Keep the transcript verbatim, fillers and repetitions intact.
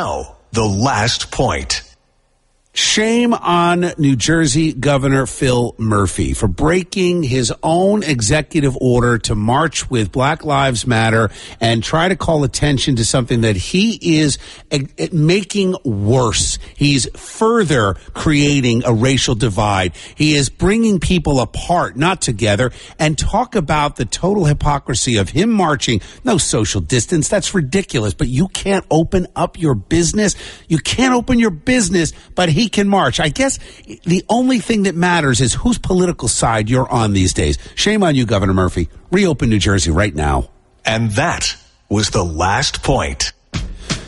now, the last point. Shame on New Jersey Governor Phil Murphy for breaking his own executive order to march with Black Lives Matter and try to call attention to something that he is making worse. He's further creating a racial divide. He is bringing people apart, not together, and talk about the total hypocrisy of him marching. No social distance. That's ridiculous. But you can't open up your business. You can't open your business, but he He can march. I guess the only thing that matters is whose political side you're on these days. Shame on you, Governor Murphy. Reopen New Jersey right now. And that was the last point.